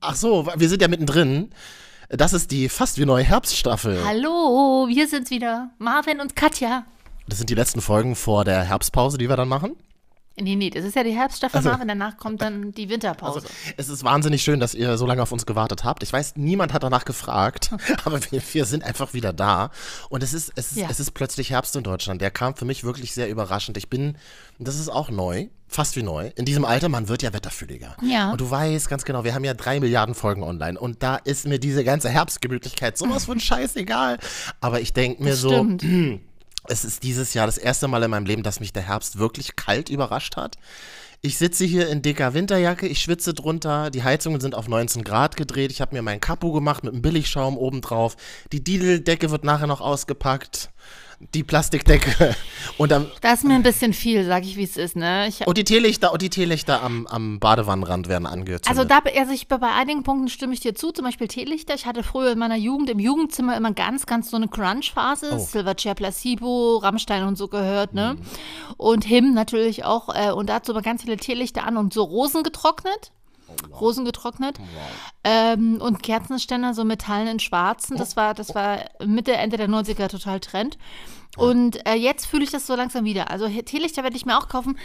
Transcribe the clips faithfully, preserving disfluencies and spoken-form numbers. Ach so, wir sind ja mittendrin. Das ist die fast wie neue Herbststaffel. Hallo, wir sind's wieder. Marvin und Katja. Das sind die letzten Folgen vor der Herbstpause, die wir dann machen. Nee, nee, das ist ja die Herbststaffel, also, Marvin, danach kommt dann die Winterpause. Also, es ist wahnsinnig schön, dass ihr so lange auf uns gewartet habt. Ich weiß, niemand hat danach gefragt, aber wir, wir sind einfach wieder da. Und es ist, es, ist, ja. es ist plötzlich Herbst in Deutschland. Der kam für mich wirklich sehr überraschend. Ich bin, das ist auch neu, fast wie neu, in diesem Alter, man wird ja wetterfühliger. Ja. Und du weißt ganz genau, wir haben ja drei Milliarden Folgen online. Und da ist mir diese ganze Herbstgemütlichkeit sowas von scheißegal. Aber ich denke mir so, stimmt. Es ist dieses Jahr das erste Mal in meinem Leben, dass mich der Herbst wirklich kalt überrascht hat. Ich sitze hier in dicker Winterjacke, ich schwitze drunter, die Heizungen sind auf neunzehn Grad gedreht, ich habe mir meinen Kapu gemacht mit einem Billigschaum obendrauf, die Dideldecke wird nachher noch ausgepackt, die Plastikdecke. Und am, das ist mir ein bisschen viel, sag ich, wie es ist, ne? Ich und die Teelichter, und die Teelichter am, am Badewannenrand werden angezündet. Also, da, also ich, bei einigen Punkten stimme ich dir zu, zum Beispiel Teelichter. Ich hatte früher in meiner Jugend im Jugendzimmer immer ganz, ganz so eine Crunch-Phase. Oh. Silverchair, Placebo, Rammstein und so gehört, ne? Mhm. Und Him natürlich auch. Äh, und dazu immer ganz viele Teelichter an und so Rosen getrocknet. Rosen getrocknet wow. ähm, und Kerzenständer, so Metallen in Schwarzen, das war, das war Mitte, Ende der neunziger total Trend. Und äh, jetzt fühle ich das so langsam wieder. Also Teelichter werde ich mir auch kaufen.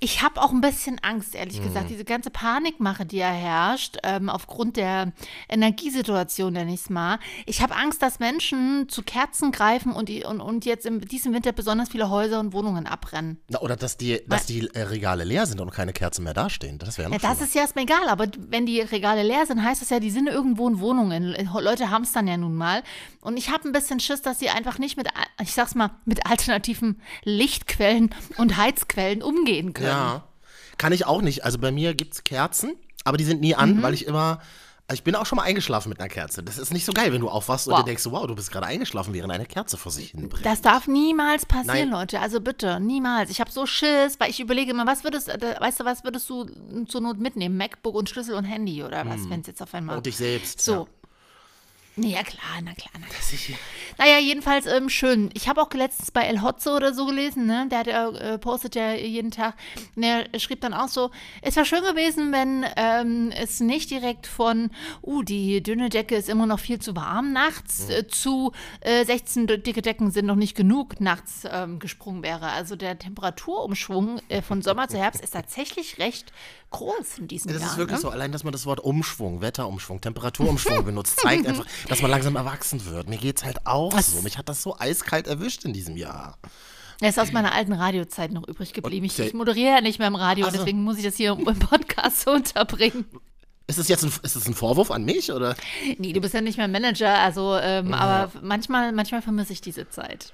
Ich habe auch ein bisschen Angst, ehrlich mhm. gesagt. Diese ganze Panikmache, die ja herrscht, ähm, aufgrund der Energiesituation, nenne ich es mal. Ich habe Angst, dass Menschen zu Kerzen greifen und, die, und, und jetzt in diesem Winter besonders viele Häuser und Wohnungen abbrennen. Na, oder dass die, dass die Regale leer sind und keine Kerzen mehr dastehen. Das wäre noch ja, das ist ja erstmal egal. Aber wenn die Regale leer sind, heißt das ja, die sind irgendwo in Wohnungen. Leute haben es dann ja nun mal. Und ich habe ein bisschen Schiss, dass sie einfach nicht mit, ich sag's mal, mit alternativen Lichtquellen und Heizquellen umgehen können. Ja, kann ich auch nicht. Also bei mir gibt es Kerzen, aber die sind nie an, mhm. weil ich immer, ich bin auch schon mal eingeschlafen mit einer Kerze. Das ist nicht so geil, wenn du aufwachst wow. und dir denkst, wow, du bist gerade eingeschlafen, während eine Kerze vor sich hin brennt. Das darf niemals passieren, Nein. Leute. Also bitte, niemals. Ich habe so Schiss, weil ich überlege immer, was würdest, weißt du, was würdest du zur Not mitnehmen? MacBook und Schlüssel und Handy oder was, hm. wenn es jetzt auf einmal... Und dich selbst, so. Ja. Nee, ja klar, na klar, na klar. Naja, jedenfalls ähm, schön. Ich habe auch letztens bei El Hotzo oder so gelesen, ne? Der hat ja, äh, postet ja jeden Tag. Und er schrieb dann auch so, es war schön gewesen, wenn ähm, es nicht direkt von, uh, die dünne Decke ist immer noch viel zu warm nachts, äh, zu äh, sechzehn dicke Decken sind noch nicht genug nachts ähm, gesprungen wäre. Also der Temperaturumschwung äh, von Sommer zu Herbst ist tatsächlich recht groß in diesem Jahr. Das ist wirklich so, allein, dass man das Wort Umschwung, Wetterumschwung, Temperaturumschwung benutzt, zeigt einfach... Dass man langsam erwachsen wird. Mir geht's halt auch Was? so. Mich hat das so eiskalt erwischt in diesem Jahr. Er ist aus meiner alten Radiozeit noch übrig geblieben. Ich, ich moderiere ja nicht mehr im Radio, also, deswegen muss ich das hier im Podcast so unterbringen. Ist das jetzt ein, ist das ein Vorwurf an mich, oder? Nee, du bist ja nicht mehr Manager, also, ähm, ja. aber manchmal, manchmal vermisse ich diese Zeit.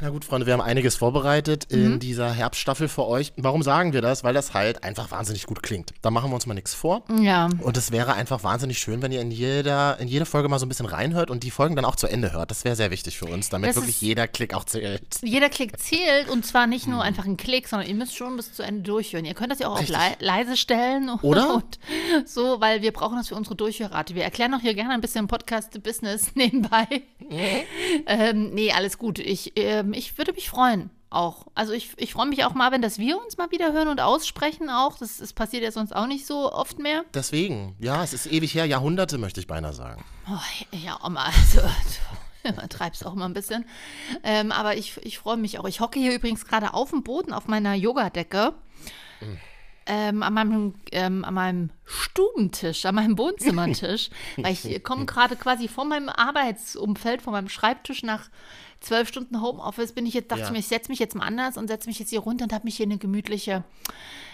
Na gut, Freunde, wir haben einiges vorbereitet in mhm. dieser Herbststaffel für euch. Warum sagen wir das? Weil das halt einfach wahnsinnig gut klingt. Da machen wir uns mal nichts vor. Ja. Und es wäre einfach wahnsinnig schön, wenn ihr in jeder, in jeder Folge mal so ein bisschen reinhört und die Folgen dann auch zu Ende hört. Das wäre sehr wichtig für uns, damit das wirklich jeder Klick auch zählt. Jeder Klick zählt und zwar nicht nur mhm. einfach ein Klick, sondern ihr müsst schon bis zu Ende durchhören. Ihr könnt das ja auch Richtig. auf le- leise stellen. Und, Oder? Und so, weil wir brauchen das für unsere Durchhörrate. Wir erklären auch hier gerne ein bisschen Podcast-Business nebenbei. Nee, ähm, nee alles gut. Ich Ich würde mich freuen auch. Also ich, ich freue mich auch, Marvin, dass wir uns mal wieder hören und aussprechen auch. Das, das passiert ja sonst auch nicht so oft mehr. Deswegen, ja, es ist ewig her, Jahrhunderte möchte ich beinahe sagen. Oh, ja, Oma, also man treibt es auch mal ein bisschen. Ähm, aber ich, ich freue mich auch. Ich hocke hier übrigens gerade auf dem Boden auf meiner Yogadecke. Mhm. Ähm, an, meinem, ähm, an meinem Stubentisch, an meinem Wohnzimmertisch, weil ich komme gerade quasi von meinem Arbeitsumfeld, von meinem Schreibtisch nach zwölf Stunden Homeoffice, bin ich jetzt, dachte ja. ich mir, ich setze mich jetzt mal anders und setze mich jetzt hier runter und habe mich hier in eine gemütliche,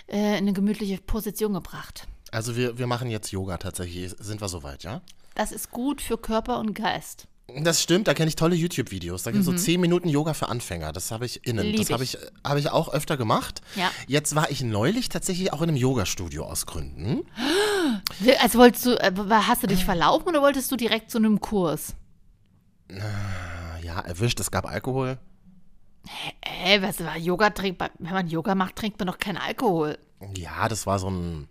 äh, in eine gemütliche Position gebracht. Also wir, wir machen jetzt Yoga tatsächlich, sind wir soweit, ja? Das ist gut für Körper und Geist. Das stimmt, da kenne ich tolle YouTube-Videos. Da gibt es mhm. so zehn Minuten Yoga für Anfänger. Das habe ich innen. Lieb das habe ich, hab ich auch öfter gemacht. Ja. Jetzt war ich neulich tatsächlich auch in einem Yoga-Studio aus Gründen. Also wolltest du, hast du dich verlaufen oder wolltest du direkt zu einem Kurs? Ja, erwischt, es gab Alkohol. Hä, was war Yoga trinkt? Wenn man Yoga macht, trinkt man doch keinen Alkohol. Ja, das war so ein,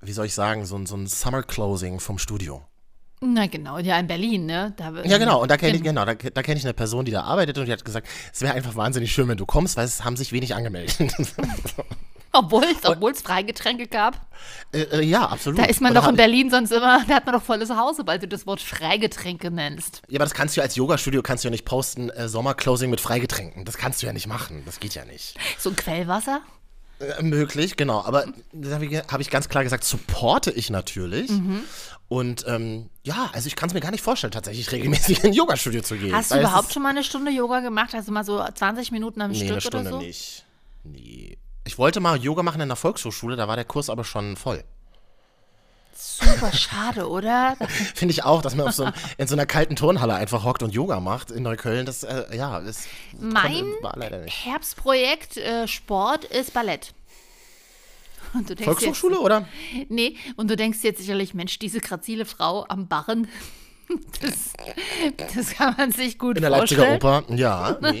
wie soll ich sagen, so ein, so ein Summer-Closing vom Studio. Na genau, ja in Berlin, ne? Da, ja genau, und da kenne ich, genau, da, da kenn ich eine Person, die da arbeitet und die hat gesagt, es wäre einfach wahnsinnig schön, wenn du kommst, weil es haben sich wenig angemeldet. Obwohl es Freigetränke gab. Äh, äh, ja, absolut. Da ist man doch in Berlin sonst immer, da hat man doch volles Hause, weil du das Wort Freigetränke nennst. Ja, aber das kannst du ja als Yoga-Studio kannst du ja nicht posten, äh, Sommerclosing mit Freigetränken. Das kannst du ja nicht machen, das geht ja nicht. So ein Quellwasser? Äh, möglich, genau. Aber das habe ich, hab ich ganz klar gesagt, supporte ich natürlich. Mhm. Und ähm, ja, also ich kann es mir gar nicht vorstellen, tatsächlich regelmäßig in ein Yoga-Studio zu gehen. Hast du überhaupt schon mal eine Stunde Yoga gemacht? Also mal so zwanzig Minuten am nee, Stück oder so? Nee, eine Stunde nicht. Nee. Ich wollte mal Yoga machen in der Volkshochschule, da war der Kurs aber schon voll. Super schade, oder? Finde ich auch, dass man auf so, in so einer kalten Turnhalle einfach hockt und Yoga macht in Neukölln. Das, äh, ja, ist mein Herbstprojekt äh, Sport ist Ballett. Und du denkst Volkshochschule, jetzt, oder? Nee, und du denkst jetzt sicherlich, Mensch, diese grazile Frau am Barren, das, das kann man sich gut vorstellen. In der Leipziger Oper, ja. Nee.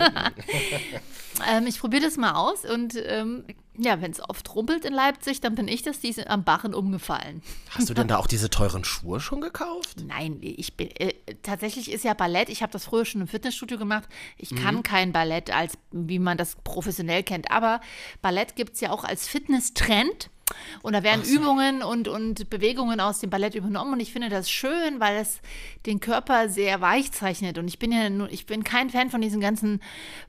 Ähm, ich probiere das mal aus und ähm, ja, wenn es oft rumpelt in Leipzig, dann bin ich das, die sind am Barren umgefallen. Hast du denn da auch diese teuren Schuhe schon gekauft? Nein, ich bin, äh, tatsächlich ist ja Ballett, ich habe das früher schon im Fitnessstudio gemacht, ich mhm. kann kein Ballett, als wie man das professionell kennt, aber Ballett gibt es ja auch als Fitness-Trend. Und da werden so Übungen und, und Bewegungen aus dem Ballett übernommen und ich finde das schön, weil es den Körper sehr weich zeichnet und ich bin ja nur, ich bin kein Fan von diesen ganzen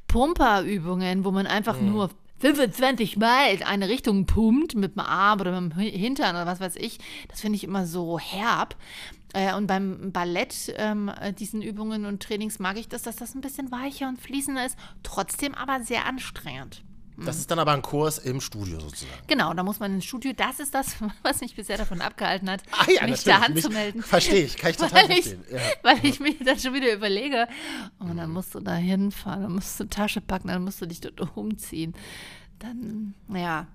Pumperübungen, wo man einfach mhm. nur fünfundzwanzig Mal in eine Richtung pumpt mit dem Arm oder mit dem Hintern oder was weiß ich. Das finde ich immer so herb. Und beim Ballett, ähm, diesen Übungen und Trainings mag ich das, dass das ein bisschen weicher und fließender ist, trotzdem aber sehr anstrengend. Das ist dann aber ein Kurs im Studio sozusagen. Genau, da muss man ins Studio. Das ist das, was mich bisher davon abgehalten hat, ah, ja, mich da anzumelden. Mich, verstehe ich, kann ich total verstehen. Ich, ja. Weil ich mir dann schon wieder überlege, oh, dann musst du da hinfahren, dann musst du Tasche packen, dann musst du dich dort umziehen. Dann, ja.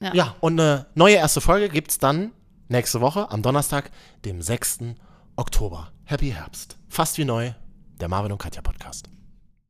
Ja, ja, und eine neue erste Folge gibt es dann nächste Woche am Donnerstag, dem sechsten Oktober. Happy Herbst. Fast wie neu, der Marvin und Katja Podcast.